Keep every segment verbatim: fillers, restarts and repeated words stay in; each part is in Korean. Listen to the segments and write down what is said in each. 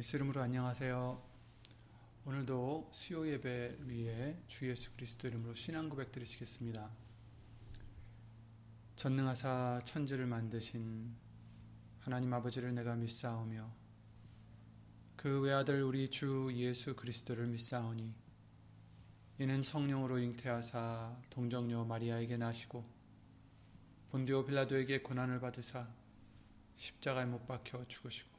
예수님으로 안녕하세요. 오늘도 수요 예배 위에 주 예수 그리스도 이름으로 신앙 고백 드리시겠습니다. 전능하사 천지를 만드신 하나님 아버지를 내가 믿사오며 그 외아들 우리 주 예수 그리스도를 믿사오니 이는 성령으로 잉태하사 동정녀 마리아에게 나시고 본디오 빌라도에게 고난을 받으사 십자가에 못 박혀 죽으시고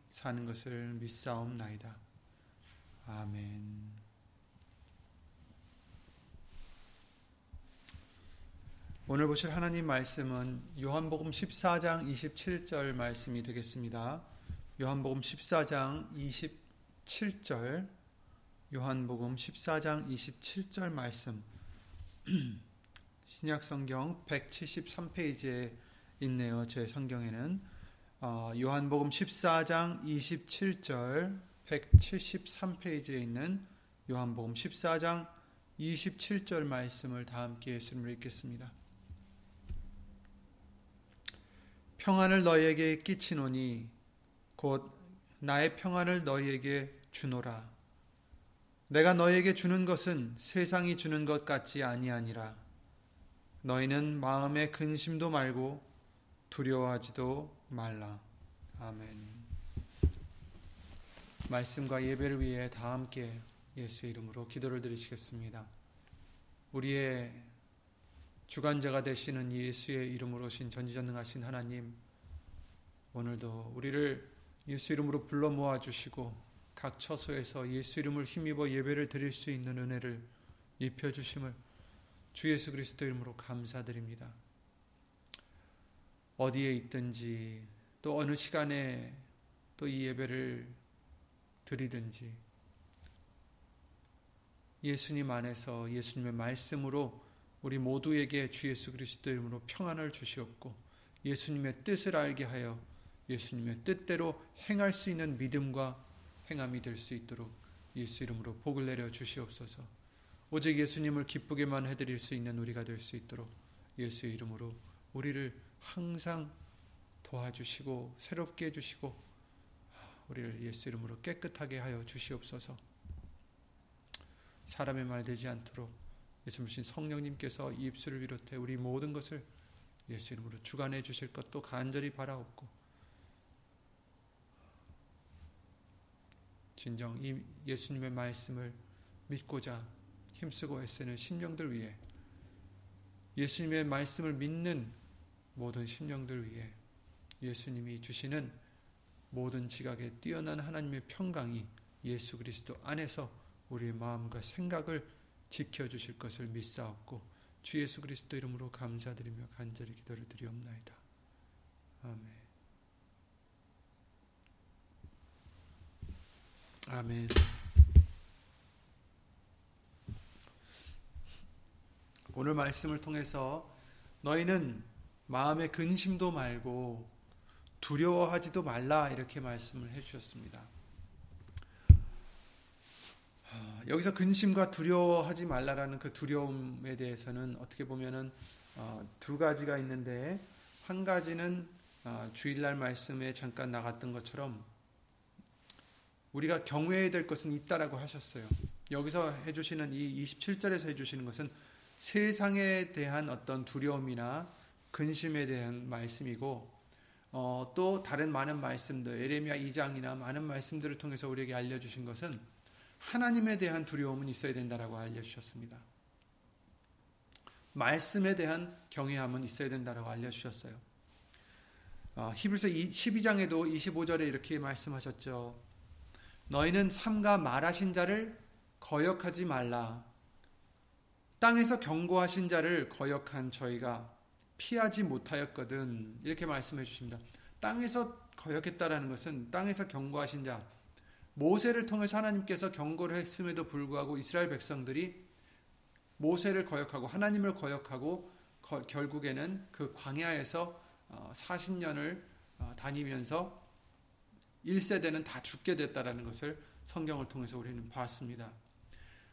사는 것을 믿사옵나이다. 아멘. 오늘 보실 하나님 말씀은 요한복음 십사 장 이십칠 절 말씀이 되겠습니다. 요한복음 십사 장 이십칠 절, 요한복음 십사 장 이십칠 절 말씀. 신약성경 백칠십삼 페이지에 있네요. 제 성경에는 어, 요한복음 십사 장 이십칠 절, 백칠십삼 페이지에 있는 요한복음 십사 장 이십칠 절 말씀을 다 함께 예수님을 읽겠습니다. 평안을 너희에게 끼치노니 곧 나의 평안을 너희에게 주노라. 내가 너희에게 주는 것은 세상이 주는 것 같지 아니하니라. 너희는 마음에 근심도 말고 두려워하지도 말라. 아멘. 말씀과 예배를 위해 다 함께 예수의 이름으로 기도를 드리시겠습니다. 우리의 주관자가 되시는 예수의 이름으로 오신 전지전능하신 하나님, 오늘도 우리를 예수 이름으로 불러 모아주시고 각 처소에서 예수 이름을 힘입어 예배를 드릴 수 있는 은혜를 입혀주심을 주 예수 그리스도 이름으로 감사드립니다. 어디에 있든지 또 어느 시간에 또 이 예배를 드리든지 예수님 안에서 예수님의 말씀으로 우리 모두에게 주 예수 그리스도 이름으로 평안을 주시옵고 예수님의 뜻을 알게 하여 예수님의 뜻대로 행할 수 있는 믿음과 행함이 될 수 있도록 예수 이름으로 복을 내려 주시옵소서. 오직 예수님을 기쁘게만 해드릴 수 있는 우리가 될 수 있도록 예수의 이름으로 우리를 항상 도와주시고 새롭게 해주시고 우리를 예수 이름으로 깨끗하게 하여 주시옵소서. 사람의 말 되지 않도록 예수님이신 성령님께서 이 입술을 비롯해 우리 모든 것을 예수 이름으로 주관해 주실 것도 간절히 바라옵고 진정 이 예수님의 말씀을 믿고자 힘쓰고 애쓰는 심령들 위해 예수님의 말씀을 믿는 모든 심령들 위해 예수님이 주시는 모든 지각에 뛰어난 하나님의 평강이 예수 그리스도 안에서 우리의 마음과 생각을 지켜주실 것을 믿사옵고 주 예수 그리스도 이름으로 감사드리며 간절히 기도를 드리옵나이다. 아멘. 아멘. 오늘 말씀을 통해서 너희는 마음에 근심도 말고 두려워하지도 말라 이렇게 말씀을 해주셨습니다. 여기서 근심과 두려워하지 말라라는 그 두려움에 대해서는 어떻게 보면은 두 가지가 있는데 한 가지는 주일날 말씀에 잠깐 나갔던 것처럼 우리가 경외해야 될 것은 있다라고 하셨어요. 여기서 해주시는 이 이십칠 절에서 해주시는 것은 세상에 대한 어떤 두려움이나 근심에 대한 말씀이고 어, 또 다른 많은 말씀들, 예레미야 이 장이나 많은 말씀들을 통해서 우리에게 알려주신 것은 하나님에 대한 두려움은 있어야 된다라고 알려주셨습니다. 말씀에 대한 경외함은 있어야 된다라고 알려주셨어요. 어, 히브리서 십이 장에도 이십오 절에 이렇게 말씀하셨죠. 너희는 삼가 말하신 자를 거역하지 말라. 땅에서 경고하신 자를 거역한 저희가 피하지 못하였거든. 이렇게 말씀해 주십니다. 땅에서 거역했다라는 것은 땅에서 경고하신 자, 모세를 통해서 하나님께서 경고를 했음에도 불구하고 이스라엘 백성들이 모세를 거역하고 하나님을 거역하고 거, 결국에는 그 광야에서 사십 년을 다니면서 일 세대는 다 죽게 됐다라는 것을 성경을 통해서 우리는 봤습니다.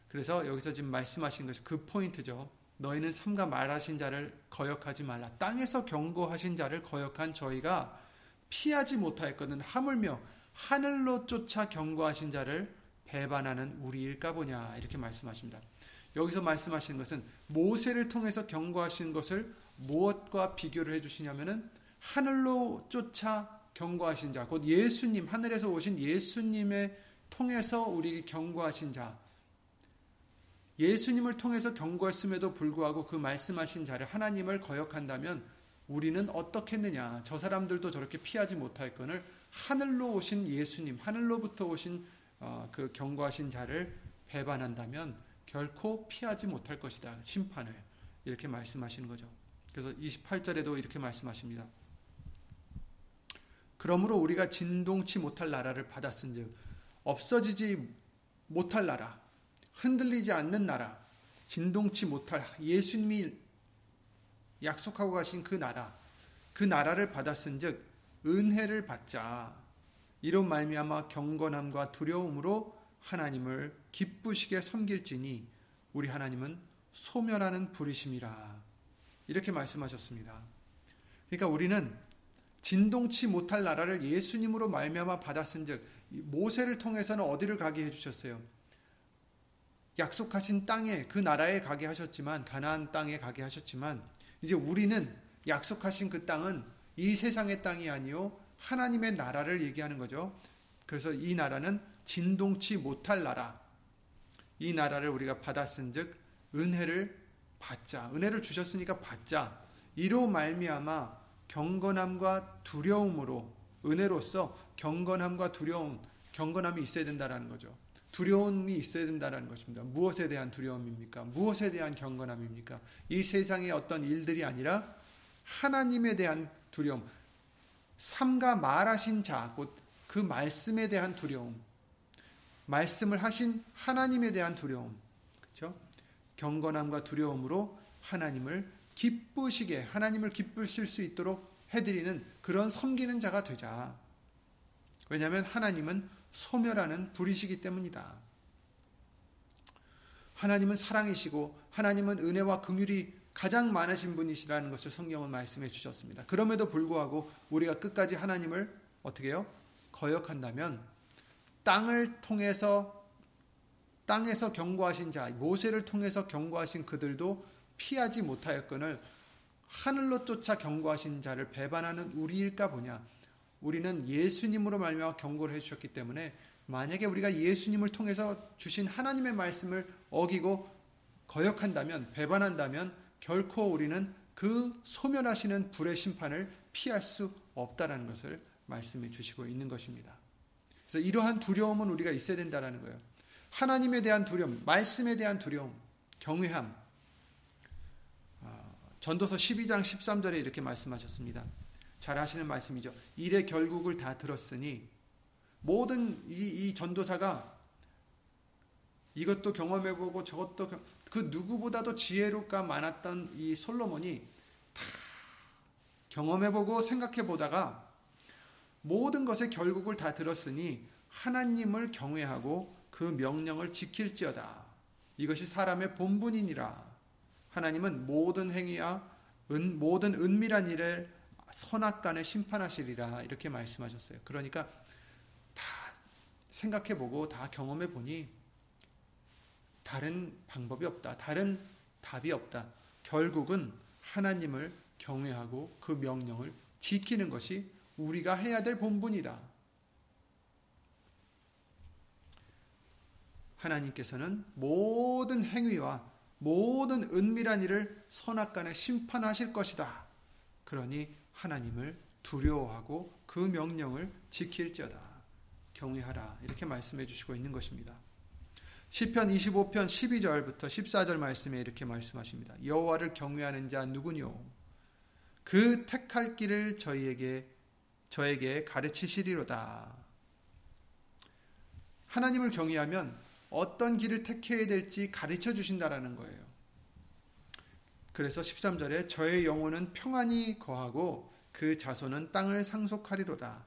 그래서 여기서 지금 말씀하신 것이 그 포인트죠. 너희는 삼가 말하신 자를 거역하지 말라. 땅에서 경고하신 자를 거역한 저희가 피하지 못하였거든 하물며 하늘로 쫓아 경고하신 자를 배반하는 우리일까 보냐, 이렇게 말씀하십니다. 여기서 말씀하시는 것은 모세를 통해서 경고하신 것을 무엇과 비교를 해주시냐면은 하늘로 쫓아 경고하신 자, 곧 예수님, 하늘에서 오신 예수님의 통해서 우리 경고하신 자, 예수님을 통해서 경고했음에도 불구하고 그 말씀하신 자를, 하나님을 거역한다면 우리는 어떻겠느냐, 저 사람들도 저렇게 피하지 못할거늘 하늘로 오신 예수님, 하늘로부터 오신 그 경고하신 자를 배반한다면 결코 피하지 못할 것이다, 심판을, 이렇게 말씀하시는 거죠. 그래서 이십팔 절에도 이렇게 말씀하십니다. 그러므로 우리가 진동치 못할 나라를 받았은즉 없어지지 못할 나라, 흔들리지 않는 나라, 진동치 못할 예수님이 약속하고 가신 그 나라, 그 나라를 받았은즉 은혜를 받자. 이런 말미암아 경건함과 두려움으로 하나님을 기쁘시게 섬길지니 우리 하나님은 소멸하는 불이심이라, 이렇게 말씀하셨습니다. 그러니까 우리는 진동치 못할 나라를 예수님으로 말미암아 받았은즉, 모세를 통해서는 어디를 가게 해주셨어요? 약속하신 땅에, 그 나라에 가게 하셨지만, 가나안 땅에 가게 하셨지만, 이제 우리는 약속하신 그 땅은 이 세상의 땅이 아니요 하나님의 나라를 얘기하는 거죠. 그래서 이 나라는 진동치 못할 나라, 이 나라를 우리가 받았은즉 은혜를 받자, 은혜를 주셨으니까 받자, 이로 말미암아 경건함과 두려움으로, 은혜로서 경건함과 두려움, 경건함이 있어야 된다라는 거죠. 두려움이 있어야 된다는 것입니다. 무엇에 대한 두려움입니까? 무엇에 대한 경건함입니까? 이 세상의 어떤 일들이 아니라 하나님에 대한 두려움, 삼가 말하신 자, 곧 그 말씀에 대한 두려움, 말씀을 하신 하나님에 대한 두려움, 그렇죠? 경건함과 두려움으로 하나님을 기쁘시게, 하나님을 기쁘실 수 있도록 해드리는 그런 섬기는 자가 되자. 왜냐하면 하나님은 소멸하는 불이시기 때문이다. 하나님은 사랑이시고 하나님은 은혜와 긍휼이 가장 많으신 분이시라는 것을 성경은 말씀해 주셨습니다. 그럼에도 불구하고 우리가 끝까지 하나님을 어떻게 해요? 거역한다면 땅을 통해서, 땅에서 경고하신 자, 모세를 통해서 경고하신 그들도 피하지 못하였거늘 하늘로 쫓아 경고하신 자를 배반하는 우리일까 보냐. 우리는 예수님으로 말미암아 경고를 해주셨기 때문에 만약에 우리가 예수님을 통해서 주신 하나님의 말씀을 어기고 거역한다면, 배반한다면 결코 우리는 그 소멸하시는 불의 심판을 피할 수 없다라는 것을 말씀해 주시고 있는 것입니다. 그래서 이러한 두려움은 우리가 있어야 된다라는 거예요. 하나님에 대한 두려움, 말씀에 대한 두려움, 경외함. 전도서 십이 장 십삼 절에 이렇게 말씀하셨습니다. 잘 하시는 말씀이죠. 일의 결국을 다 들었으니, 모든 이, 이 전도사가 이것도 경험해보고 저것도 경험, 그 누구보다도 지혜로가 많았던 이 솔로몬이 다 경험해보고 생각해보다가 모든 것의 결국을 다 들었으니 하나님을 경외하고 그 명령을 지킬지어다. 이것이 사람의 본분이니라. 하나님은 모든 행위와 은, 모든 은밀한 일을 선악간에 심판하시리라, 이렇게 말씀하셨어요. 그러니까 다 생각해보고 다 경험해보니 다른 방법이 없다, 다른 답이 없다, 결국은 하나님을 경외하고 그 명령을 지키는 것이 우리가 해야 될 본분이다. 하나님께서는 모든 행위와 모든 은밀한 일을 선악간에 심판하실 것이다. 그러니 하나님을 두려워하고 그 명령을 지킬지어다, 경외하라, 이렇게 말씀해 주시고 있는 것입니다. 시편 이십오 편 십이 절부터 십사 절 말씀에 이렇게 말씀하십니다. 여호와를 경외하는 자 누구뇨? 그 택할 길을 저희에게 저에게 가르치시리로다. 하나님을 경외하면 어떤 길을 택해야 될지 가르쳐 주신다라는 거예요. 그래서 십삼 절에 저의 영혼은 평안히 거하고 그 자손은 땅을 상속하리로다.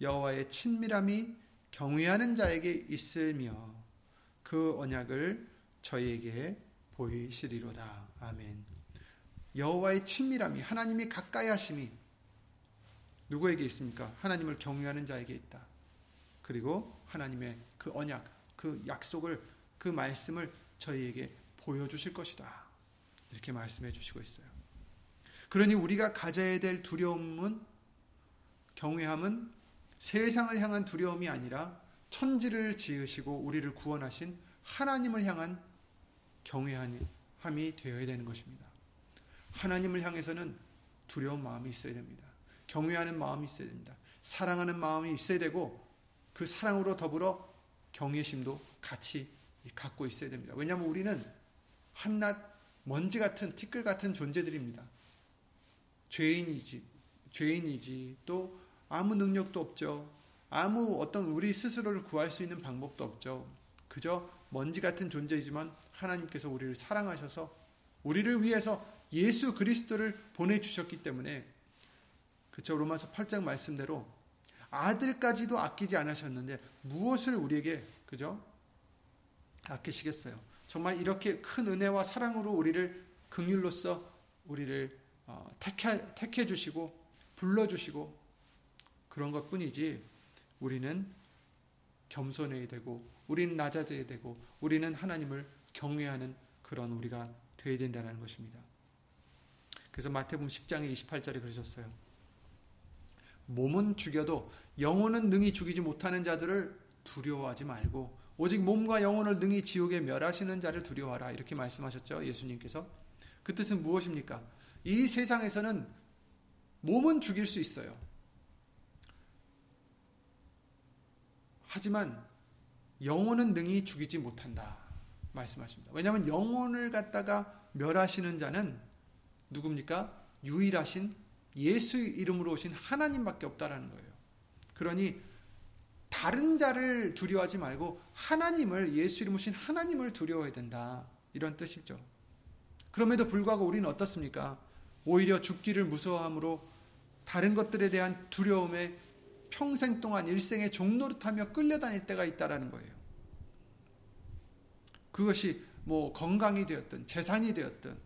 여호와의 친밀함이 경외하는 자에게 있으며 그 언약을 저희에게 보이시리로다. 아멘. 여호와의 친밀함이, 하나님이 가까이 하심이 누구에게 있습니까? 하나님을 경외하는 자에게 있다. 그리고 하나님의 그 언약, 그 약속을, 그 말씀을 저희에게 보여주실 것이다. 이렇게 말씀해 주시고 있어요. 그러니 우리가 가져야 될 두려움은, 경외함은 세상을 향한 두려움이 아니라 천지를 지으시고 우리를 구원하신 하나님을 향한 경외함이 되어야 되는 것입니다. 하나님을 향해서는 두려운 마음이 있어야 됩니다. 경외하는 마음이 있어야 됩니다. 사랑하는 마음이 있어야 되고 그 사랑으로 더불어 경외심도 같이 갖고 있어야 됩니다. 왜냐하면 우리는 한낱 먼지 같은, 티끌 같은 존재들입니다. 죄인이지, 죄인이지 또 아무 능력도 없죠. 아무 어떤 우리 스스로를 구할 수 있는 방법도 없죠. 그저 먼지 같은 존재이지만 하나님께서 우리를 사랑하셔서 우리를 위해서 예수 그리스도를 보내주셨기 때문에, 그쵸, 로마서 팔 장 말씀대로 아들까지도 아끼지 않으셨는데 무엇을 우리에게, 그죠, 아끼시겠어요. 정말 이렇게 큰 은혜와 사랑으로 우리를, 긍휼로써 우리를 어, 택해, 택해 주시고 불러주시고 그런 것뿐이지, 우리는 겸손해야 되고 우리는 낮아져야 되고 우리는 하나님을 경외하는 그런 우리가 되어야 된다는 것입니다. 그래서 마태복음 십 장의 이십팔 절에 그러셨어요. 몸은 죽여도 영혼은 능히 죽이지 못하는 자들을 두려워하지 말고 오직 몸과 영혼을 능히 지옥에 멸하시는 자를 두려워하라. 이렇게 말씀하셨죠, 예수님께서. 그 뜻은 무엇입니까? 이 세상에서는 몸은 죽일 수 있어요. 하지만 영혼은 능히 죽이지 못한다 말씀하십니다. 왜냐하면 영혼을 갖다가 멸하시는 자는 누굽니까? 유일하신 예수의 이름으로 오신 하나님밖에 없다라는 거예요. 그러니 다른 자를 두려워하지 말고 하나님을, 예수 이름으로 오신 하나님을 두려워해야 된다, 이런 뜻이죠. 그럼에도 불구하고 우리는 어떻습니까? 오히려 죽기를 무서워함으로 다른 것들에 대한 두려움에 평생 동안 일생의 종노릇하며 끌려다닐 때가 있다라는 거예요. 그것이 뭐 건강이 되었든 재산이 되었든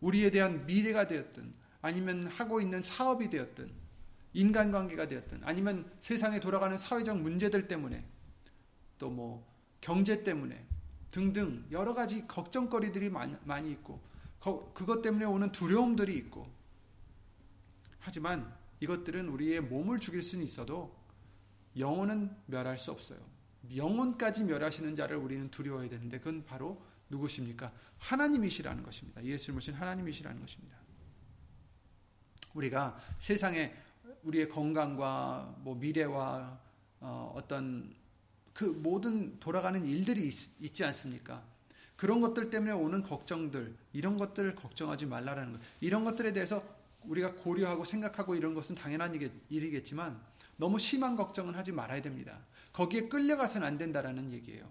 우리에 대한 미래가 되었든 아니면 하고 있는 사업이 되었든 인간관계가 되었든 아니면 세상에 돌아가는 사회적 문제들 때문에 또 뭐 경제 때문에 등등 여러 가지 걱정거리들이 많이 있고 그것 때문에 오는 두려움들이 있고, 하지만 이것들은 우리의 몸을 죽일 수는 있어도 영혼은 멸할 수 없어요. 영혼까지 멸하시는 자를 우리는 두려워해야 되는데 그건 바로 누구십니까? 하나님이시라는 것입니다. 예수를 모신 하나님이시라는 것입니다. 우리가 세상에 우리의 건강과 뭐 미래와 어 어떤 그 모든 돌아가는 일들이 있, 있지 않습니까? 그런 것들 때문에 오는 걱정들, 이런 것들을 걱정하지 말라라는 것. 이런 것들에 대해서 우리가 고려하고 생각하고 이런 것은 당연한 일이겠지만 너무 심한 걱정은 하지 말아야 됩니다. 거기에 끌려가서는 안 된다라는 얘기예요.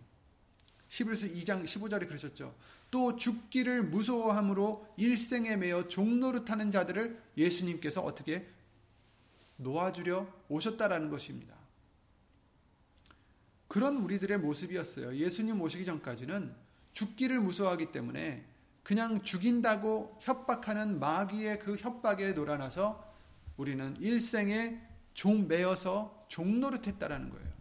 히브리서 이 장 십오 절에 그러셨죠. 또 죽기를 무서워함으로 일생에 매여 종노릇하는 자들을 예수님께서 어떻게 놓아주려 오셨다라는 것입니다. 그런 우리들의 모습이었어요. 예수님 오시기 전까지는 죽기를 무서워하기 때문에 그냥 죽인다고 협박하는 마귀의 그 협박에 놀아나서 우리는 일생에 종 매여서 종노릇했다라는 거예요.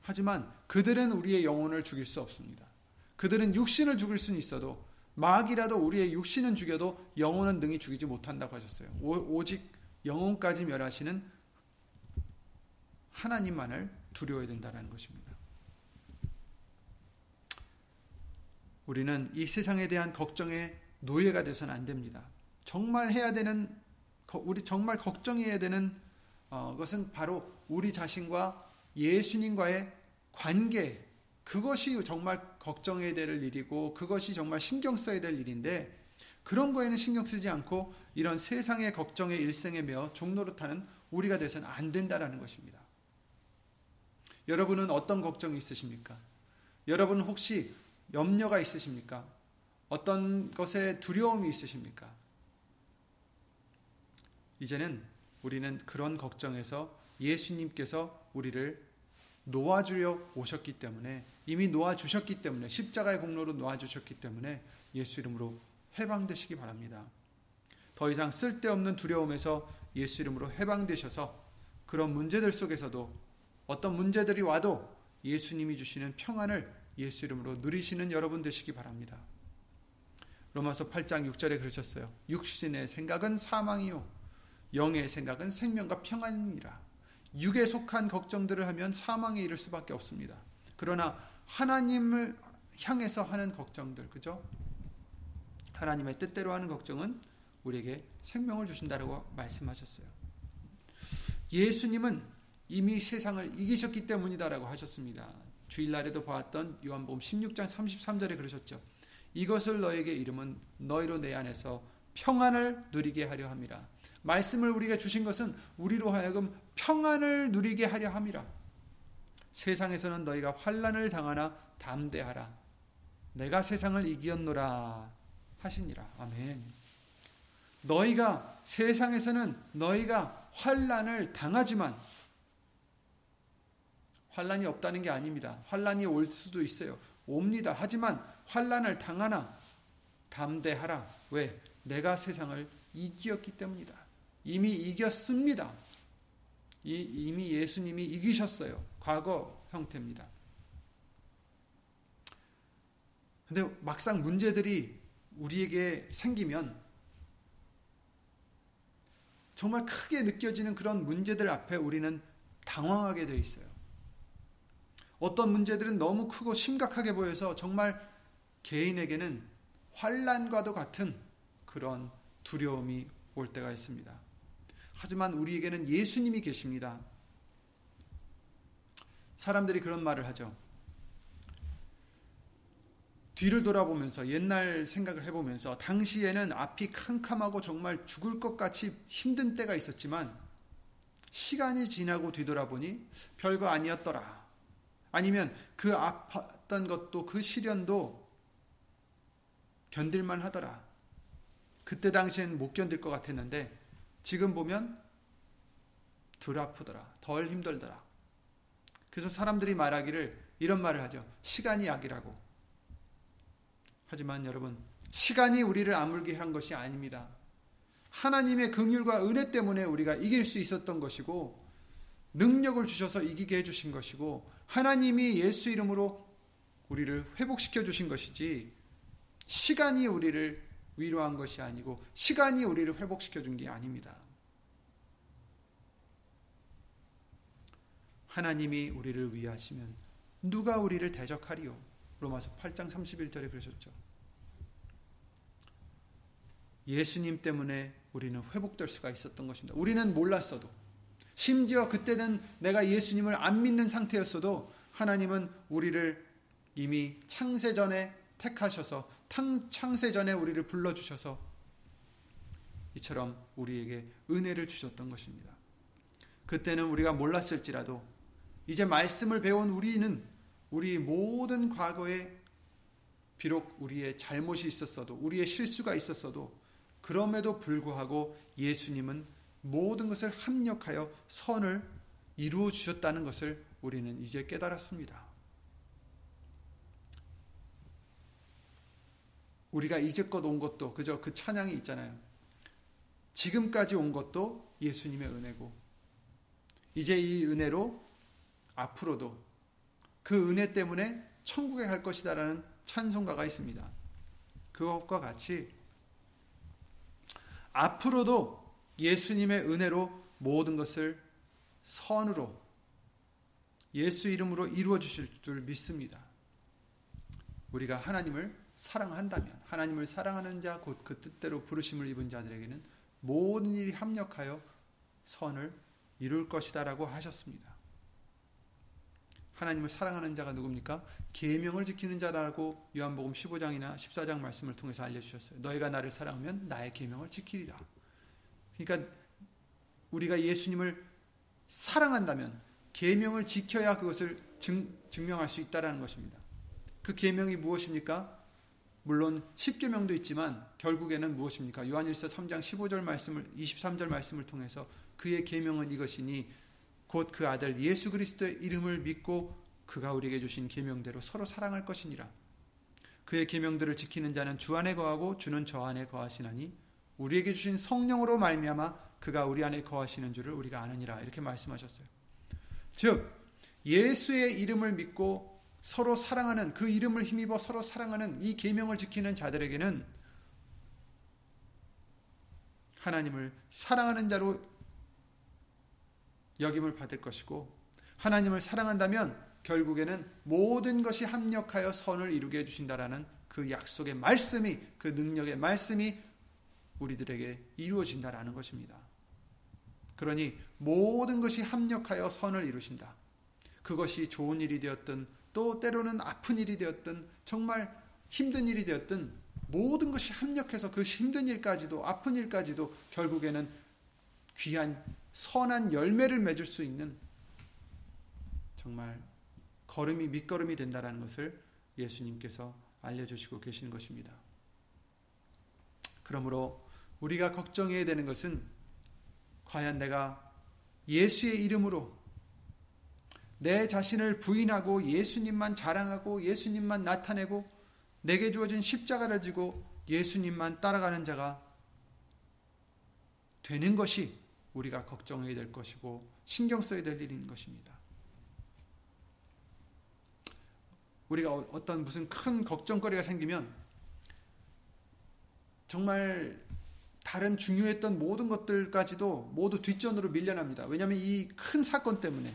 하지만 그들은 우리의 영혼을 죽일 수 없습니다. 그들은 육신을 죽일 수는 있어도 마귀라도 우리의 육신은 죽여도 영혼은 능히 죽이지 못한다고 하셨어요. 오직 영혼까지 멸하시는 하나님만을 두려워해야 된다는 것입니다. 우리는 이 세상에 대한 걱정의 노예가 돼서는 안 됩니다. 정말 해야 되는, 우리 정말 걱정해야 되는 것은 바로 우리 자신과 예수님과의 관계, 그것이 정말 걱정해야 될 일이고 그것이 정말 신경 써야 될 일인데, 그런 거에는 신경 쓰지 않고 이런 세상의 걱정에 일생에 매어 종노릇하는 우리가 돼서는 안 된다라는 것입니다. 여러분은 어떤 걱정이 있으십니까? 여러분 혹시 염려가 있으십니까? 어떤 것에 두려움이 있으십니까? 이제는 우리는 그런 걱정에서 예수님께서 우리를 놓아주려 오셨기 때문에, 이미 놓아주셨기 때문에, 십자가의 공로로 놓아주셨기 때문에 예수 이름으로 해방되시기 바랍니다. 더 이상 쓸데없는 두려움에서 예수 이름으로 해방되셔서 그런 문제들 속에서도, 어떤 문제들이 와도 예수님이 주시는 평안을 예수 이름으로 누리시는 여러분 되시기 바랍니다. 로마서 팔 장 육 절에 그러셨어요. 육신의 생각은 사망이요 영의 생각은 생명과 평안이니라. 육에 속한 걱정들을 하면 사망에 이를 수밖에 없습니다. 그러나 하나님을 향해서 하는 걱정들, 그죠? 하나님의 뜻대로 하는 걱정은 우리에게 생명을 주신다라고 말씀하셨어요. 예수님은 이미 세상을 이기셨기 때문이다라고 하셨습니다. 주일날에도 보았던 요한복음 십육 장 삼십삼 절에 그러셨죠. 이것을 너에게 이름은 너희로 내 안에서 평안을 누리게 하려 함이라. 말씀을 우리가 주신 것은 우리로 하여금 평안을 누리게 하려 함이라. 세상에서는 너희가 환난을 당하나 담대하라. 내가 세상을 이기었노라 하시니라. 아멘. 너희가 세상에서는 너희가 환난을 당하지만, 환난이 없다는 게 아닙니다. 환난이 올 수도 있어요. 옵니다. 하지만 환난을 당하나 담대하라. 왜? 내가 세상을 이기었기 때문이다. 이미 이겼습니다. 이, 이미 예수님이 이기셨어요. 과거 형태입니다. 그런데 막상 문제들이 우리에게 생기면, 정말 크게 느껴지는 그런 문제들 앞에 우리는 당황하게 돼 있어요. 어떤 문제들은 너무 크고 심각하게 보여서 정말 개인에게는 환난과도 같은 그런 두려움이 올 때가 있습니다. 하지만 우리에게는 예수님이 계십니다. 사람들이 그런 말을 하죠. 뒤를 돌아보면서, 옛날 생각을 해보면서, 당시에는 앞이 캄캄하고 정말 죽을 것 같이 힘든 때가 있었지만 시간이 지나고 뒤돌아보니 별거 아니었더라. 아니면 그 아팠던 것도, 그 시련도 견딜만 하더라. 그때 당시엔 못 견딜 것 같았는데 지금 보면 덜 아프더라. 덜 힘들더라. 그래서 사람들이 말하기를, 이런 말을 하죠. 시간이 약이라고. 하지만 여러분, 시간이 우리를 아물게 한 것이 아닙니다. 하나님의 긍휼과 은혜 때문에 우리가 이길 수 있었던 것이고, 능력을 주셔서 이기게 해주신 것이고, 하나님이 예수 이름으로 우리를 회복시켜 주신 것이지, 시간이 우리를 위로한 것이 아니고, 시간이 우리를 회복시켜 준 게 아닙니다. 하나님이 우리를 위하시면 누가 우리를 대적하리요? 로마서 팔 장 삼십일 절에 그러셨죠. 예수님 때문에 우리는 회복될 수가 있었던 것입니다. 우리는 몰랐어도, 심지어 그때는 내가 예수님을 안 믿는 상태였어도 하나님은 우리를 이미 창세전에 택하셔서, 창세전에 우리를 불러주셔서 이처럼 우리에게 은혜를 주셨던 것입니다. 그때는 우리가 몰랐을지라도 이제 말씀을 배운 우리는, 우리 모든 과거에 비록 우리의 잘못이 있었어도, 우리의 실수가 있었어도, 그럼에도 불구하고 예수님은 모든 것을 합력하여 선을 이루어 주셨다는 것을 우리는 이제 깨달았습니다. 우리가 이제껏 온 것도, 그저 그 찬양이 있잖아요. 지금까지 온 것도 예수님의 은혜고, 이제 이 은혜로 앞으로도, 그 은혜 때문에 천국에 갈 것이다라는 찬송가가 있습니다. 그것과 같이 앞으로도 예수님의 은혜로 모든 것을 선으로 예수 이름으로 이루어 주실 줄 믿습니다. 우리가 하나님을 사랑한다면, 하나님을 사랑하는 자 곧 그 뜻대로 부르심을 입은 자들에게는 모든 일이 합력하여 선을 이룰 것이다 라고 하셨습니다. 하나님을 사랑하는 자가 누굽니까? 계명을 지키는 자라고 요한복음 십오 장이나 십사 장 말씀을 통해서 알려주셨어요. 너희가 나를 사랑하면 나의 계명을 지키리라. 그러니까 우리가 예수님을 사랑한다면, 계명을 지켜야 그것을 증, 증명할 수 있다라는 것입니다. 그 계명이 무엇입니까? 물론 십계명도 있지만 결국에는 무엇입니까? 요한일서 삼 장 십오 절 말씀을 이십삼 절 말씀을 통해서 그의 계명은 이것이니 곧 그 아들 예수 그리스도의 이름을 믿고 그가 우리에게 주신 계명대로 서로 사랑할 것이니라. 그의 계명들을 지키는 자는 주 안에 거하고 주는 저 안에 거하시나니 우리에게 주신 성령으로 말미암아 그가 우리 안에 거하시는 줄을 우리가 아느니라. 이렇게 말씀하셨어요. 즉 예수의 이름을 믿고 서로 사랑하는, 그 이름을 힘입어 서로 사랑하는 이 계명을 지키는 자들에게는 하나님을 사랑하는 자로 여김을 받을 것이고, 하나님을 사랑한다면 결국에는 모든 것이 합력하여 선을 이루게 해주신다라는 그 약속의 말씀이, 그 능력의 말씀이 우리들에게 이루어진다라는 것입니다. 그러니 모든 것이 합력하여 선을 이루신다. 그것이 좋은 일이 되었든 또 때로는 아픈 일이 되었든 정말 힘든 일이 되었든 모든 것이 합력해서 그 힘든 일까지도 아픈 일까지도 결국에는 귀한 선한 열매를 맺을 수 있는 정말 걸음이 밑거름이 된다라는 것을 예수님께서 알려주시고 계시는 것입니다. 그러므로 우리가 걱정해야 되는 것은 과연 내가 예수의 이름으로 내 자신을 부인하고 예수님만 자랑하고 예수님만 나타내고 내게 주어진 십자가를 지고 예수님만 따라가는 자가 되는 것이 우리가 걱정해야 될 것이고 신경 써야 될 일인 것입니다. 우리가 어떤 무슨 큰 걱정거리가 생기면 정말 다른 중요했던 모든 것들까지도 모두 뒷전으로 밀려납니다. 왜냐하면 이 큰 사건 때문에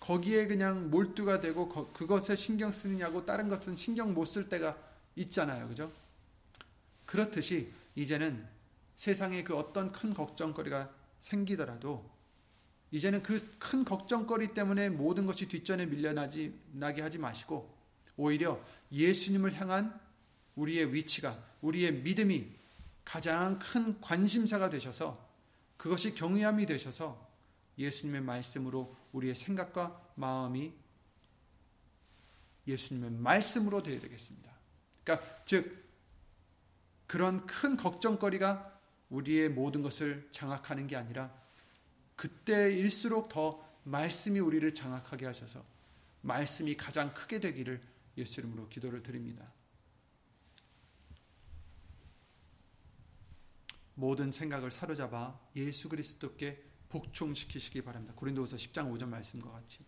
거기에 그냥 몰두가 되고 그것에 신경 쓰느냐고 다른 것은 신경 못 쓸 때가 있잖아요. 그죠? 그렇듯이 이제는 세상에 그 어떤 큰 걱정거리가 생기더라도 이제는 그 큰 걱정거리 때문에 모든 것이 뒷전에 밀려나지 나게 하지 마시고 오히려 예수님을 향한 우리의 위치가, 우리의 믿음이 가장 큰 관심사가 되셔서 그것이 경외함이 되셔서 예수님의 말씀으로 우리의 생각과 마음이 예수님의 말씀으로 되어야 되겠습니다. 그러니까 즉 그런 큰 걱정거리가 우리의 모든 것을 장악하는 게 아니라 그때일수록 더 말씀이 우리를 장악하게 하셔서 말씀이 가장 크게 되기를 예수 이름으로 기도를 드립니다. 모든 생각을 사로잡아 예수 그리스도께 복종시키시기 바랍니다. 고린도후서 십 장 오 절 말씀과 같이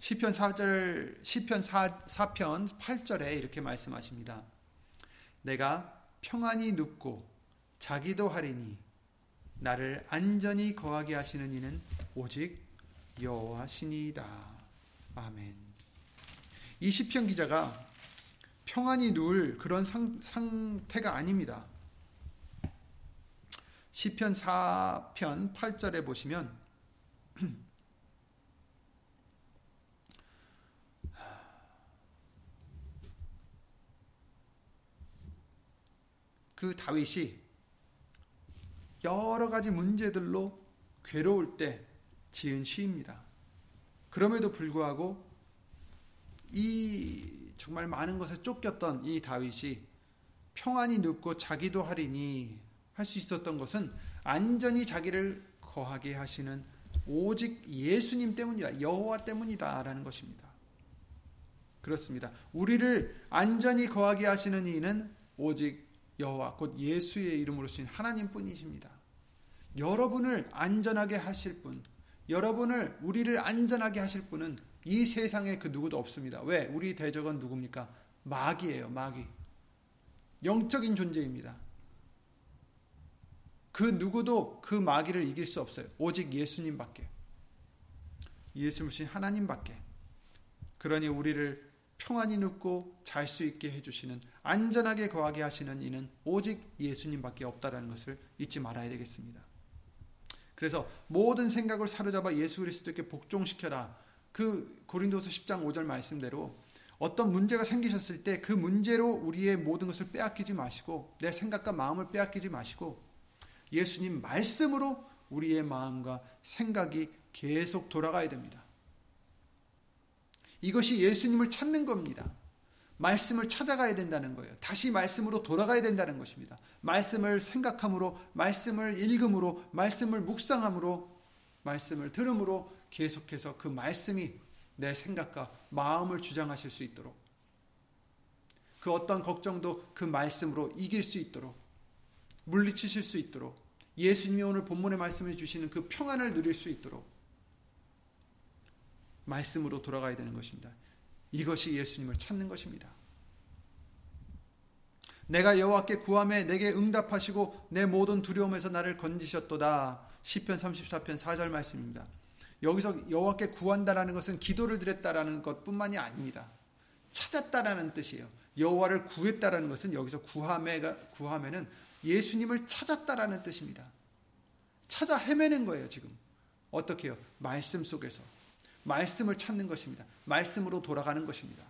시편 사 절 시편 사 편 팔 절에 이렇게 말씀하십니다. 내가 평안히 눕고 자기도 하리니 나를 안전히 거하게 하시는 이는 오직 여호와시니이다. 아멘. 이 시편 기자가 평안히 누울 그런 상, 상태가 아닙니다. 시편 사 편 팔 절에 보시면 그 다윗이 여러 가지 문제들로 괴로울 때 지은 시입니다. 그럼에도 불구하고 이 정말 많은 것에 쫓겼던 이 다윗이 평안히 눕고 자기도 하리니 할 수 있었던 것은 안전히 자기를 거하게 하시는 오직 예수님 때문이다. 여호와 때문이다. 라는 것입니다. 그렇습니다. 우리를 안전히 거하게 하시는 이는 오직 여호와 곧 예수의 이름으로 신 하나님뿐이십니다. 여러분을 안전하게 하실 분, 여러분을 우리를 안전하게 하실 분은 이 세상에 그 누구도 없습니다. 왜? 우리 대적은 누굽니까? 마귀예요. 마귀. 영적인 존재입니다. 그 누구도 그 마귀를 이길 수 없어요. 오직 예수님밖에. 예수님이신 하나님밖에. 그러니 우리를 평안히 눕고 잘 수 있게 해주시는, 안전하게 거하게 하시는 이는 오직 예수님밖에 없다라는 것을 잊지 말아야 되겠습니다. 그래서 모든 생각을 사로잡아 예수 그리스도께 복종시켜라. 그 고린도서 십 장 오 절 말씀대로 어떤 문제가 생기셨을 때 그 문제로 우리의 모든 것을 빼앗기지 마시고 내 생각과 마음을 빼앗기지 마시고 예수님 말씀으로 우리의 마음과 생각이 계속 돌아가야 됩니다. 이것이 예수님을 찾는 겁니다. 말씀을 찾아가야 된다는 거예요. 다시 말씀으로 돌아가야 된다는 것입니다. 말씀을 생각함으로, 말씀을 읽음으로, 말씀을 묵상함으로, 말씀을 들음으로 계속해서 그 말씀이 내 생각과 마음을 주장하실 수 있도록, 그 어떤 걱정도 그 말씀으로 이길 수 있도록, 물리치실 수 있도록, 예수님이 오늘 본문의 말씀을 주시는 그 평안을 누릴 수 있도록 말씀으로 돌아가야 되는 것입니다. 이것이 예수님을 찾는 것입니다. 내가 여호와께 구하매 내게 응답하시고 내 모든 두려움에서 나를 건지셨도다. 시편 삼십사 편 사 절 말씀입니다. 여기서 여호와께 구한다라는 것은 기도를 드렸다라는 것뿐만이 아닙니다. 찾았다라는 뜻이에요. 여호와를 구했다라는 것은 여기서 구하매가, 구하매는 예수님을 찾았다라는 뜻입니다. 찾아 헤매는 거예요. 지금 어떻게 해요? 말씀 속에서 말씀을 찾는 것입니다. 말씀으로 돌아가는 것입니다.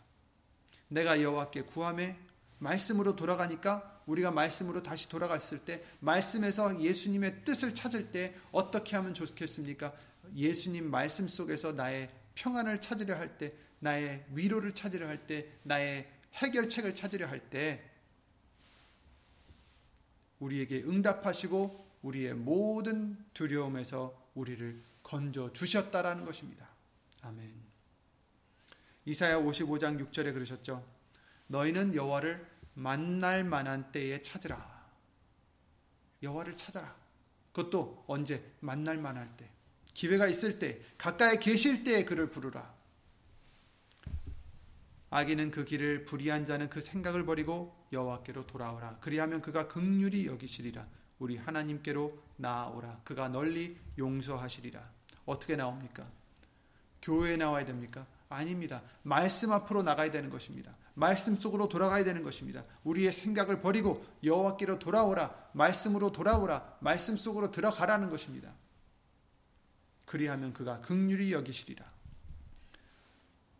내가 여호와께 구하매, 말씀으로 돌아가니까 우리가 말씀으로 다시 돌아갔을 때, 말씀에서 예수님의 뜻을 찾을 때 어떻게 하면 좋겠습니까? 예수님 말씀 속에서 나의 평안을 찾으려 할 때, 나의 위로를 찾으려 할 때, 나의 해결책을 찾으려 할 때 우리에게 응답하시고 우리의 모든 두려움에서 우리를 건져 주셨다라는 것입니다. 아멘. 이사야 오십오 장 육 절에 그러셨죠. 너희는 여호와를 만날 만한 때에 찾으라. 여호와를 찾아라. 그것도 언제? 만날 만할 때, 기회가 있을 때, 가까이 계실 때에 그를 부르라. 악인은 그 길을, 불의한 자는 그 생각을 버리고 여호와께로 돌아오라. 그리하면 그가 긍휼히 여기시리라. 우리 하나님께로 나아오라. 그가 널리 용서하시리라. 어떻게 나옵니까? 교회에 나와야 됩니까? 아닙니다. 말씀 앞으로 나가야 되는 것입니다. 말씀 속으로 돌아가야 되는 것입니다. 우리의 생각을 버리고 여호와께로 돌아오라. 말씀으로 돌아오라. 말씀 속으로 들어가라는 것입니다. 그리하면 그가 긍휼히 여기시리라.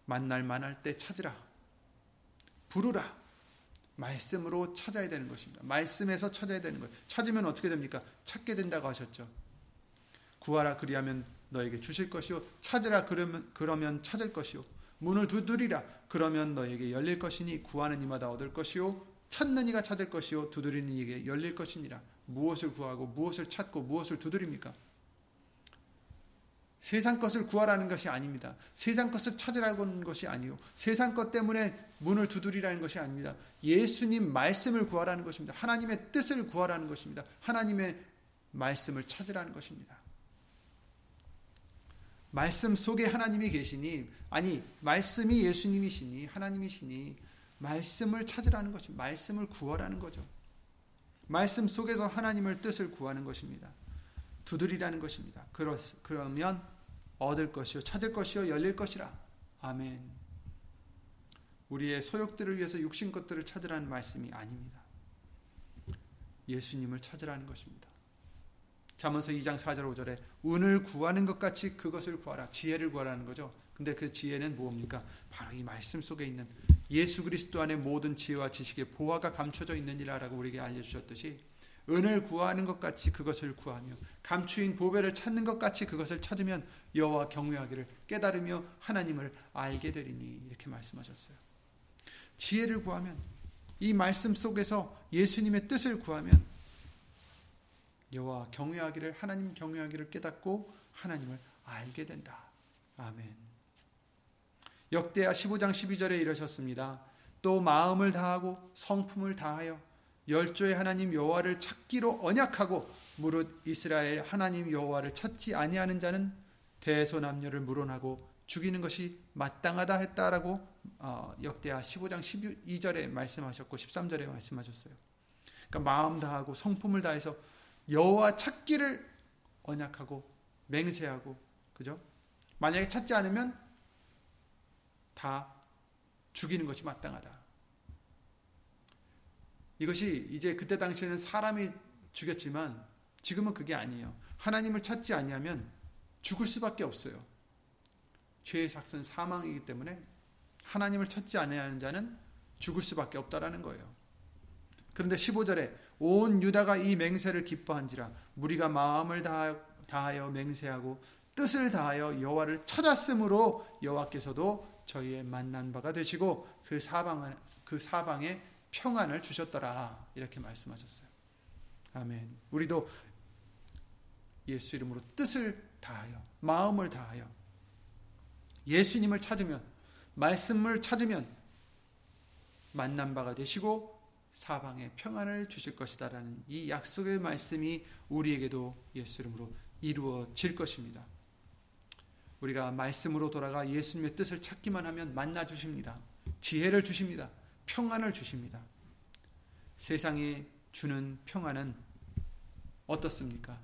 만날 만할 때 찾으라. 부르라. 말씀으로 찾아야 되는 것입니다. 말씀에서 찾아야 되는 거예요. 찾으면 어떻게 됩니까? 찾게 된다고 하셨죠. 구하라 그리하면 너에게 주실 것이요, 찾으라 그러면, 그러면 찾을 것이요, 문을 두드리라 그러면 너에게 열릴 것이니, 구하는 이마다 얻을 것이요, 찾는 이가 찾을 것이요, 두드리는 이에게 열릴 것이니라. 무엇을 구하고 무엇을 찾고 무엇을 두드립니까? 세상 것을 구하라는 것이 아닙니다. 세상 것을 찾으라는 것이 아니요, 세상 것 때문에 문을 두드리라는 것이 아닙니다. 예수님 말씀을 구하라는 것입니다. 하나님의 뜻을 구하라는 것입니다. 하나님의 말씀을 찾으라는 것입니다. 말씀 속에 하나님이 계시니, 아니 말씀이 예수님이시니, 하나님이시니 말씀을 찾으라는 것입니다. 말씀을 구하라는 거죠. 말씀 속에서 하나님의 뜻을 구하는 것입니다. 두드리라는 것입니다. 그러, 그러면 얻을 것이요, 찾을 것이요, 열릴 것이라. 아멘. 우리의 소욕들을 위해서 육신 것들을 찾으라는 말씀이 아닙니다. 예수님을 찾으라는 것입니다. 잠언서 이 장 사 절 오 절에 운을 구하는 것 같이 그것을 구하라. 지혜를 구하라는 거죠. 근데 그 지혜는 무엇입니까? 바로 이 말씀 속에 있는 예수 그리스도 안에 모든 지혜와 지식의 보화가 감춰져 있느니라라고 우리에게 알려주셨듯이, 은을 구하는 것 같이 그것을 구하며 감추인 보배를 찾는 것 같이 그것을 찾으면 여호와 경외하기를 깨달으며 하나님을 알게 되리니, 이렇게 말씀하셨어요. 지혜를 구하면, 이 말씀 속에서 예수님의 뜻을 구하면 여호와 경외하기를, 하나님 경외하기를 깨닫고 하나님을 알게 된다. 아멘. 역대하 십오 장 십이 절에 이러셨습니다. 또 마음을 다하고 성품을 다하여 열조의 하나님 여호와를 찾기로 언약하고 무릇 이스라엘 하나님 여호와를 찾지 아니하는 자는 대소남녀를 물어나고 죽이는 것이 마땅하다 했다라고 어, 역대하 십오 장 십이 절에 말씀하셨고 십삼 절에 말씀하셨어요. 그러니까 마음 다하고 성품을 다해서 여호와 찾기를 언약하고 맹세하고, 그죠? 만약에 찾지 않으면 다 죽이는 것이 마땅하다. 이것이 이제 그때 당시에는 사람이 죽였지만 지금은 그게 아니에요. 하나님을 찾지 아니하면 죽을 수밖에 없어요. 죄의 삭은 사망이기 때문에 하나님을 찾지 아니하는 자는 죽을 수밖에 없다라는 거예요. 그런데 십오 절에 온 유다가 이 맹세를 기뻐한지라, 무리가 마음을 다하여 맹세하고 뜻을 다하여 여호와를 찾았으므로 여호와께서도 저희의 만난 바가 되시고 그 사방 그 사방에 평안을 주셨더라. 이렇게 말씀하셨어요. 아멘. 우리도 예수 이름으로 뜻을 다하여 마음을 다하여 예수님을 찾으면, 말씀을 찾으면 만난 바가 되시고 사방에 평안을 주실 것이다라는 이 약속의 말씀이 우리에게도 예수 이름으로 이루어질 것입니다. 우리가 말씀으로 돌아가 예수님의 뜻을 찾기만 하면 만나 주십니다. 지혜를 주십니다. 평안을 주십니다. 세상이 주는 평안은 어떻습니까?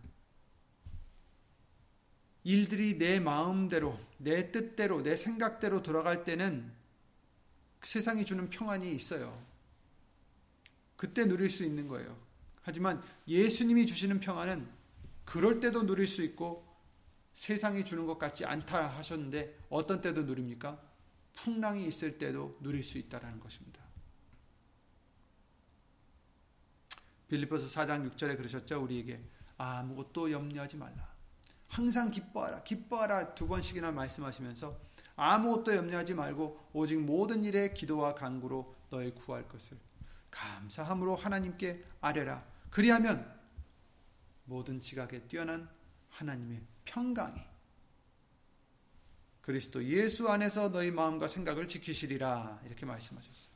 일들이 내 마음대로, 내 뜻대로, 내 생각대로 돌아갈 때는 세상이 주는 평안이 있어요. 그때 누릴 수 있는 거예요. 하지만 예수님이 주시는 평안은 그럴 때도 누릴 수 있고 세상이 주는 것 같지 않다 하셨는데 어떤 때도 누립니까? 풍랑이 있을 때도 누릴 수 있다라는 것입니다. 빌립보서 사 장 육 절에 그러셨죠. 우리에게 아무것도 염려하지 말라. 항상 기뻐하라, 기뻐하라 두 번씩이나 말씀하시면서 아무것도 염려하지 말고 오직 모든 일에 기도와 간구로 너의 구할 것을 감사함으로 하나님께 아뢰라. 그리하면 모든 지각에 뛰어난 하나님의 평강이 그리스도 예수 안에서 너희 마음과 생각을 지키시리라. 이렇게 말씀하셨어요.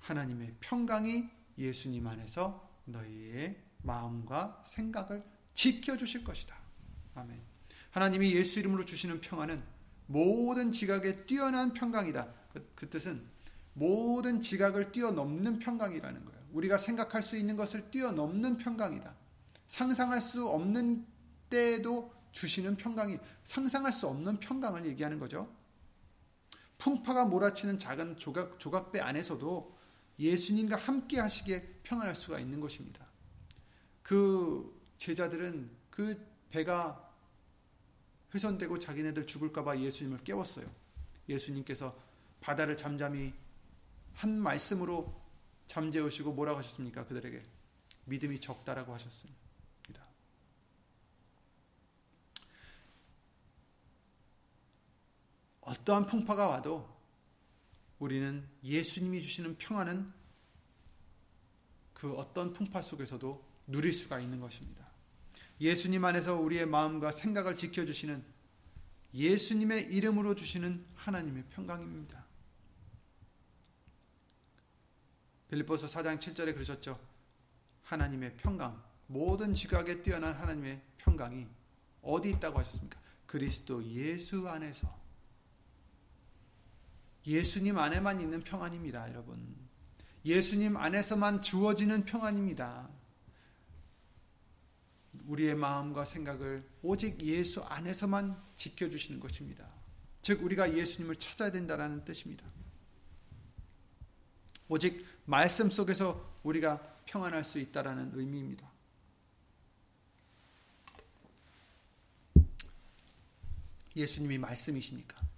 하나님의 평강이 예수님 안에서 너희의 마음과 생각을 지켜주실 것이다. 아멘. 하나님이 예수 이름으로 주시는 평안은 모든 지각에 뛰어난 평강이다. 그, 그 뜻은 모든 지각을 뛰어넘는 평강이라는 거예요. 우리가 생각할 수 있는 것을 뛰어넘는 평강이다. 상상할 수 없는 때에도 주시는 평강이, 상상할 수 없는 평강을 얘기하는 거죠. 풍파가 몰아치는 작은 조각, 조각배 안에서도 예수님과 함께 하시기에 평안할 수가 있는 것입니다. 그 제자들은 그 배가 훼손되고 자기네들 죽을까봐 예수님을 깨웠어요. 예수님께서 바다를 잠잠히 한 말씀으로 잠재우시고 뭐라고 하셨습니까? 그들에게 믿음이 적다라고 하셨습니다. 어떠한 풍파가 와도 우리는 예수님이 주시는 평안은 그 어떤 풍파 속에서도 누릴 수가 있는 것입니다. 예수님 안에서 우리의 마음과 생각을 지켜주시는 예수님의 이름으로 주시는 하나님의 평강입니다. 빌립보서 사 장 칠 절에 그러셨죠. 하나님의 평강, 모든 지각에 뛰어난 하나님의 평강이 어디 있다고 하셨습니까? 그리스도 예수 안에서. 예수님 안에만 있는 평안입니다. 여러분, 예수님 안에서만 주어지는 평안입니다. 우리의 마음과 생각을 오직 예수 안에서만 지켜주시는 것입니다. 즉 우리가 예수님을 찾아야 된다는 뜻입니다. 오직 말씀 속에서 우리가 평안할 수 있다라는 의미입니다. 예수님이 말씀이시니까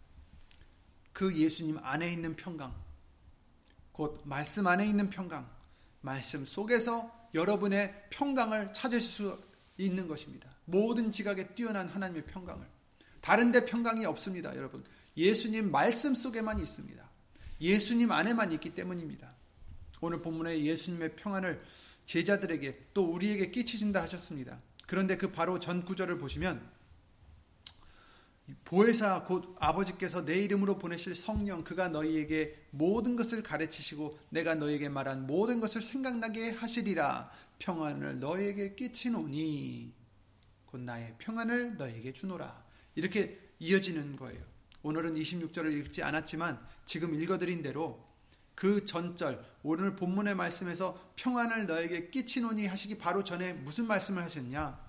그 예수님 안에 있는 평강, 곧 말씀 안에 있는 평강, 말씀 속에서 여러분의 평강을 찾을 수 있는 것입니다. 모든 지각에 뛰어난 하나님의 평강을. 다른 데 평강이 없습니다. 여러분, 예수님 말씀 속에만 있습니다. 예수님 안에만 있기 때문입니다. 오늘 본문에 예수님의 평안을 제자들에게 또 우리에게 끼치신다 하셨습니다. 그런데 그 바로 전 구절을 보시면 보혜사 곧 아버지께서 내 이름으로 보내실 성령 그가 너희에게 모든 것을 가르치시고 내가 너희에게 말한 모든 것을 생각나게 하시리라. 평안을 너희에게 끼치노니 곧 나의 평안을 너희에게 주노라. 이렇게 이어지는 거예요. 오늘은 이십육 절을 읽지 않았지만 지금 읽어드린 대로 그 전절, 오늘 본문의 말씀에서 평안을 너에게 끼치노니 하시기 바로 전에 무슨 말씀을 하셨냐?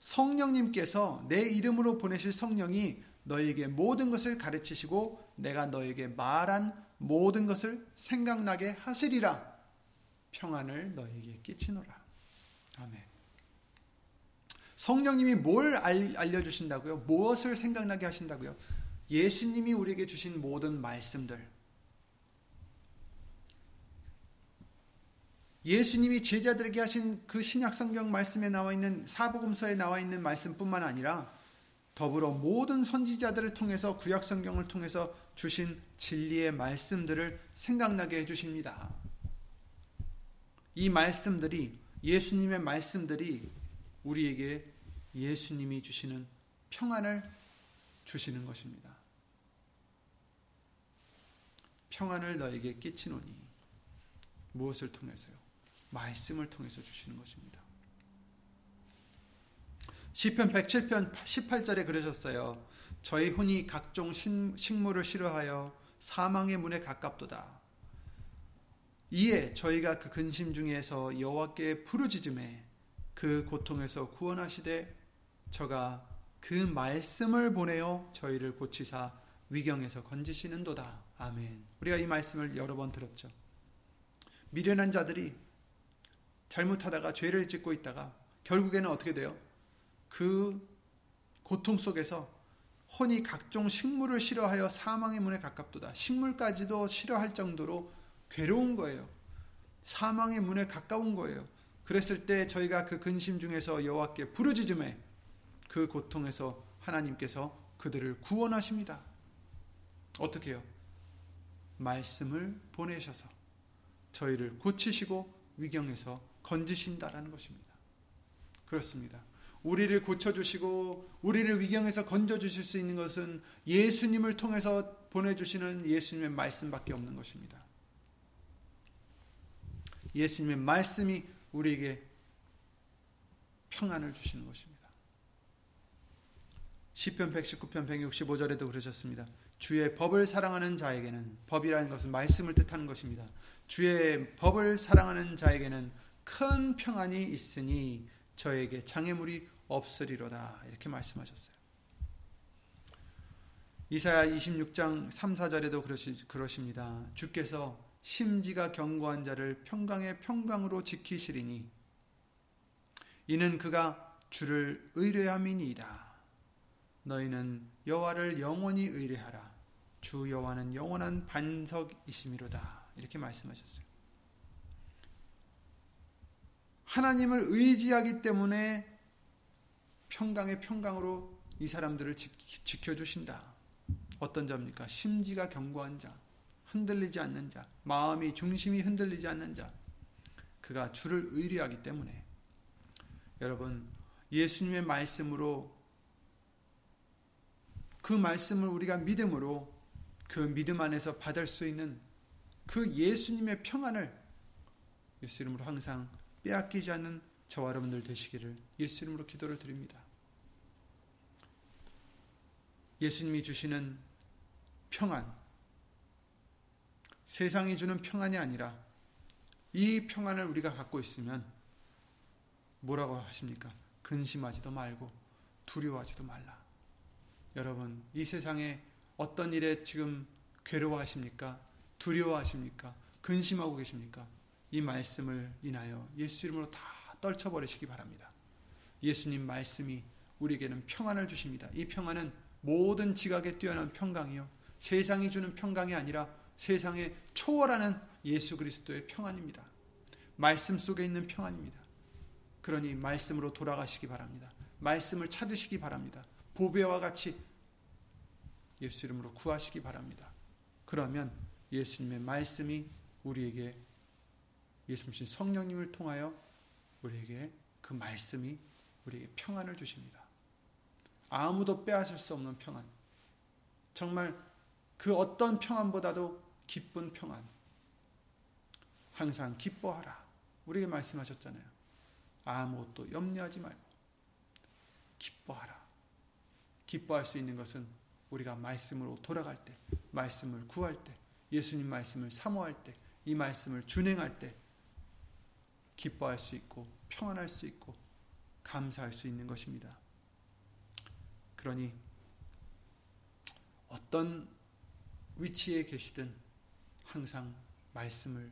성령님께서 내 이름으로 보내실 성령이 너에게 모든 것을 가르치시고 내가 너에게 말한 모든 것을 생각나게 하시리라. 평안을 너에게 끼치노라. 아멘. 성령님이 뭘 알려주신다고요? 무엇을 생각나게 하신다고요? 예수님이 우리에게 주신 모든 말씀들, 예수님이 제자들에게 하신 그 신약성경 말씀에 나와 있는 사복음서에 나와 있는 말씀뿐만 아니라 더불어 모든 선지자들을 통해서 구약성경을 통해서 주신 진리의 말씀들을 생각나게 해주십니다. 이 말씀들이 예수님의 말씀들이 우리에게 예수님이 주시는 평안을 주시는 것입니다. 평안을 너에게 끼치노니 무엇을 통해서요? 말씀을 통해서 주시는 것입니다. 시편 백칠 편 십팔 절에 그러셨어요. 저희 혼이 각종 식물을 싫어하여 사망의 문에 가깝도다. 이에 저희가 그 근심 중에서 여호와께 부르짖음에 그 고통에서 구원하시되 저가 그 말씀을 보내어 저희를 고치사 위경에서 건지시는도다. 아멘. 우리가 이 말씀을 여러 번 들었죠. 미련한 자들이 잘못하다가 죄를 짓고 있다가 결국에는 어떻게 돼요? 그 고통 속에서 혼이 각종 식물을 싫어하여 사망의 문에 가깝도다. 식물까지도 싫어할 정도로 괴로운 거예요. 사망의 문에 가까운 거예요. 그랬을 때 저희가 그 근심 중에서 여호와께 부르짖음에 그 고통에서 하나님께서 그들을 구원하십니다. 어떻게 해요? 말씀을 보내셔서 저희를 고치시고 위경에서 건지신다라는 것입니다. 그렇습니다. 우리를 고쳐주시고 우리를 위경에서 건져주실 수 있는 것은 예수님을 통해서 보내주시는 예수님의 말씀밖에 없는 것입니다. 예수님의 말씀이 우리에게 평안을 주시는 것입니다. 시편 백십구 편 백육십오 절에도 그러셨습니다. 주의 법을 사랑하는 자에게는, 법이라는 것은 말씀을 뜻하는 것입니다. 주의 법을 사랑하는 자에게는 큰 평안이 있으니 저에게 장애물이 없으리로다. 이렇게 말씀하셨어요. 이사야 이십육 장 삼, 사 절에도 그러시, 그러십니다. 주께서 심지가 견고한 자를 평강의 평강으로 지키시리니 이는 그가 주를 의뢰함이니이다. 너희는 여호와를 영원히 의뢰하라. 주 여호와는 영원한 반석이심이로다. 이렇게 말씀하셨어요. 하나님을 의지하기 때문에 평강의 평강으로 이 사람들을 지켜주신다. 어떤 자입니까? 심지가 견고한 자, 흔들리지 않는 자, 마음이 중심이 흔들리지 않는 자, 그가 주를 의뢰하기 때문에. 여러분, 예수님의 말씀으로, 그 말씀을 우리가 믿음으로 그 믿음 안에서 받을 수 있는 그 예수님의 평안을 예수 이름으로 항상 빼앗기지 않는 저와 여러분들 되시기를 예수 이름으로 기도를 드립니다. 예수님이 주시는 평안, 세상이 주는 평안이 아니라 이 평안을 우리가 갖고 있으면 뭐라고 하십니까? 근심하지도 말고 두려워하지도 말라. 여러분, 이 세상에 어떤 일에 지금 괴로워하십니까? 두려워하십니까? 근심하고 계십니까? 이 말씀을 인하여 예수 이름으로 다 떨쳐버리시기 바랍니다. 예수님 말씀이 우리에게는 평안을 주십니다. 이 평안은 모든 지각에 뛰어난 평강이요, 세상이 주는 평강이 아니라 세상에 초월하는 예수 그리스도의 평안입니다. 말씀 속에 있는 평안입니다. 그러니 말씀으로 돌아가시기 바랍니다. 말씀을 찾으시기 바랍니다. 보배와 같이 예수 이름으로 구하시기 바랍니다. 그러면 예수님의 말씀이 우리에게, 예수님 성령님을 통하여 우리에게 그 말씀이 우리에게 평안을 주십니다. 아무도 빼앗을 수 없는 평안, 정말 그 어떤 평안보다도 기쁜 평안. 항상 기뻐하라. 우리에게 말씀하셨잖아요. 아무것도 염려하지 말고 기뻐하라. 기뻐할 수 있는 것은 우리가 말씀으로 돌아갈 때, 말씀을 구할 때, 예수님 말씀을 사모할 때, 이 말씀을 준행할 때 기뻐할 수 있고 평안할 수 있고 감사할 수 있는 것입니다. 그러니 어떤 위치에 계시든 항상 말씀을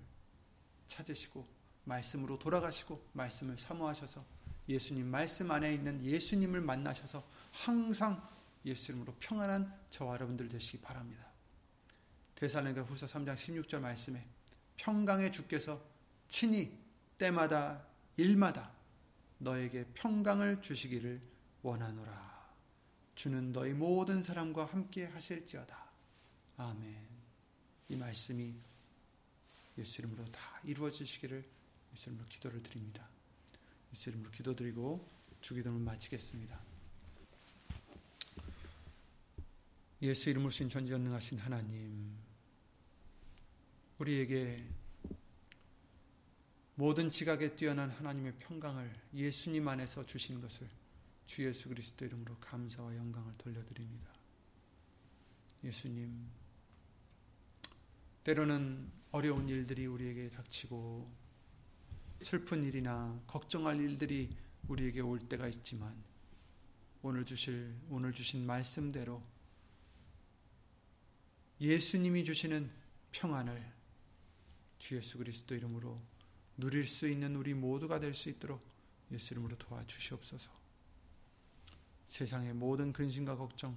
찾으시고 말씀으로 돌아가시고 말씀을 사모하셔서 예수님 말씀 안에 있는 예수님을 만나셔서 항상 예수 이름으로 평안한 저와 여러분들 되시기 바랍니다. 데살로니가 후서 삼 장 십육 절 말씀에 평강의 주께서 친히 때마다 일마다 너에게 평강을 주시기를 원하노라. 주는 너희 모든 사람과 함께 하실지어다. 아멘. 이 말씀이 예수 이름으로 다 이루어지시기를 예수 이름으로 기도를 드립니다. 예수 이름으로 기도드리고 주기도를 마치겠습니다. 예수 이름으로 신 전지전능하신 하나님, 우리에게 모든 지각에 뛰어난 하나님의 평강을 예수님 안에서 주신 것을 주 예수 그리스도 이름으로 감사와 영광을 돌려드립니다. 예수님, 때로는 어려운 일들이 우리에게 닥치고 슬픈 일이나 걱정할 일들이 우리에게 올 때가 있지만, 오늘 주실 오늘 주신 말씀대로 예수님이 주시는 평안을 주 예수 그리스도 이름으로 누릴 수 있는 우리 모두가 될 수 있도록 예수 이름으로 도와주시옵소서. 세상의 모든 근심과 걱정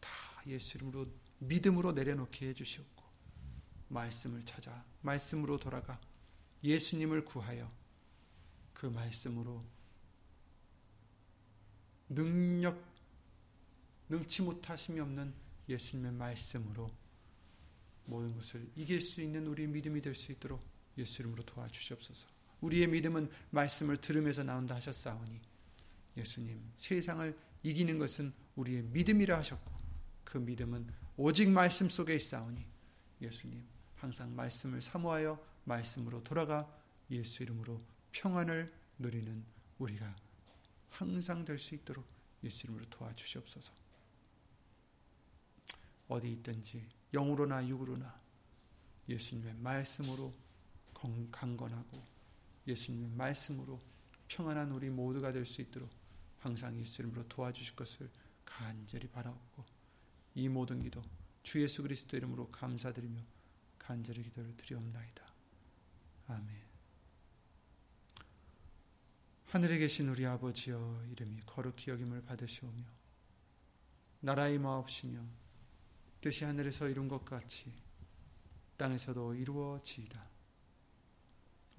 다 예수 이름으로 믿음으로 내려놓게 해주시옵고, 말씀을 찾아 말씀으로 돌아가 예수님을 구하여 그 말씀으로 능력 능치 못하심이 없는 예수님의 말씀으로 모든 것을 이길 수 있는 우리의 믿음이 될 수 있도록 예수 이름으로 도와주시옵소서. 우리의 믿음은 말씀을 들음에서 나온다 하셨사오니, 예수님, 세상을 이기는 것은 우리의 믿음이라 하셨고 그 믿음은 오직 말씀 속에 있사오니, 예수님, 항상 말씀을 사모하여 말씀으로 돌아가 예수 이름으로 평안을 누리는 우리가 항상 될 수 있도록 예수 이름으로 도와주시옵소서. 어디 있든지 영으로나 육으로나 예수님의 말씀으로 강건하고 예수님의 말씀으로 평안한 우리 모두가 될 수 있도록 항상 예수 이름으로 도와주실 것을 간절히 바라옵고, 이 모든 기도 주 예수 그리스도 이름으로 감사드리며 간절히 기도를 드리옵나이다. 아멘. 하늘에 계신 우리 아버지여, 이름이 거룩히 여김을 받으시오며 나라의 마옵시며 뜻이 하늘에서 이룬 것 같이 땅에서도 이루어지이다.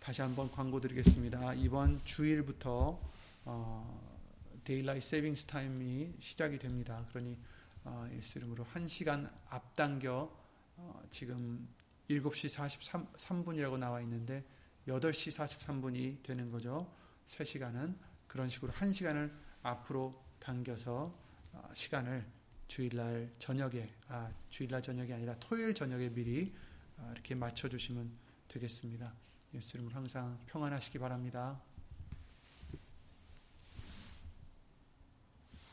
다시 한번 광고 드리겠습니다. 이번 주일부터 어, 데일라이트 세이빙스 타임이 시작이 됩니다. 그러니 어, 예수 이름으로 한 시간 앞당겨 어, 지금 일곱 시 사십삼 분이라고 나와 있는데 여덟 시 사십삼 분이 되는 거죠. 세 시간은 그런 식으로 한 시간을 앞으로 당겨서 어, 시간을 주일날 저녁에, 아, 주일날 저녁이 아니라 토요일 저녁에 미리 어, 이렇게 맞춰주시면 되겠습니다. 예수 이름으로 항상 평안하시기 바랍니다.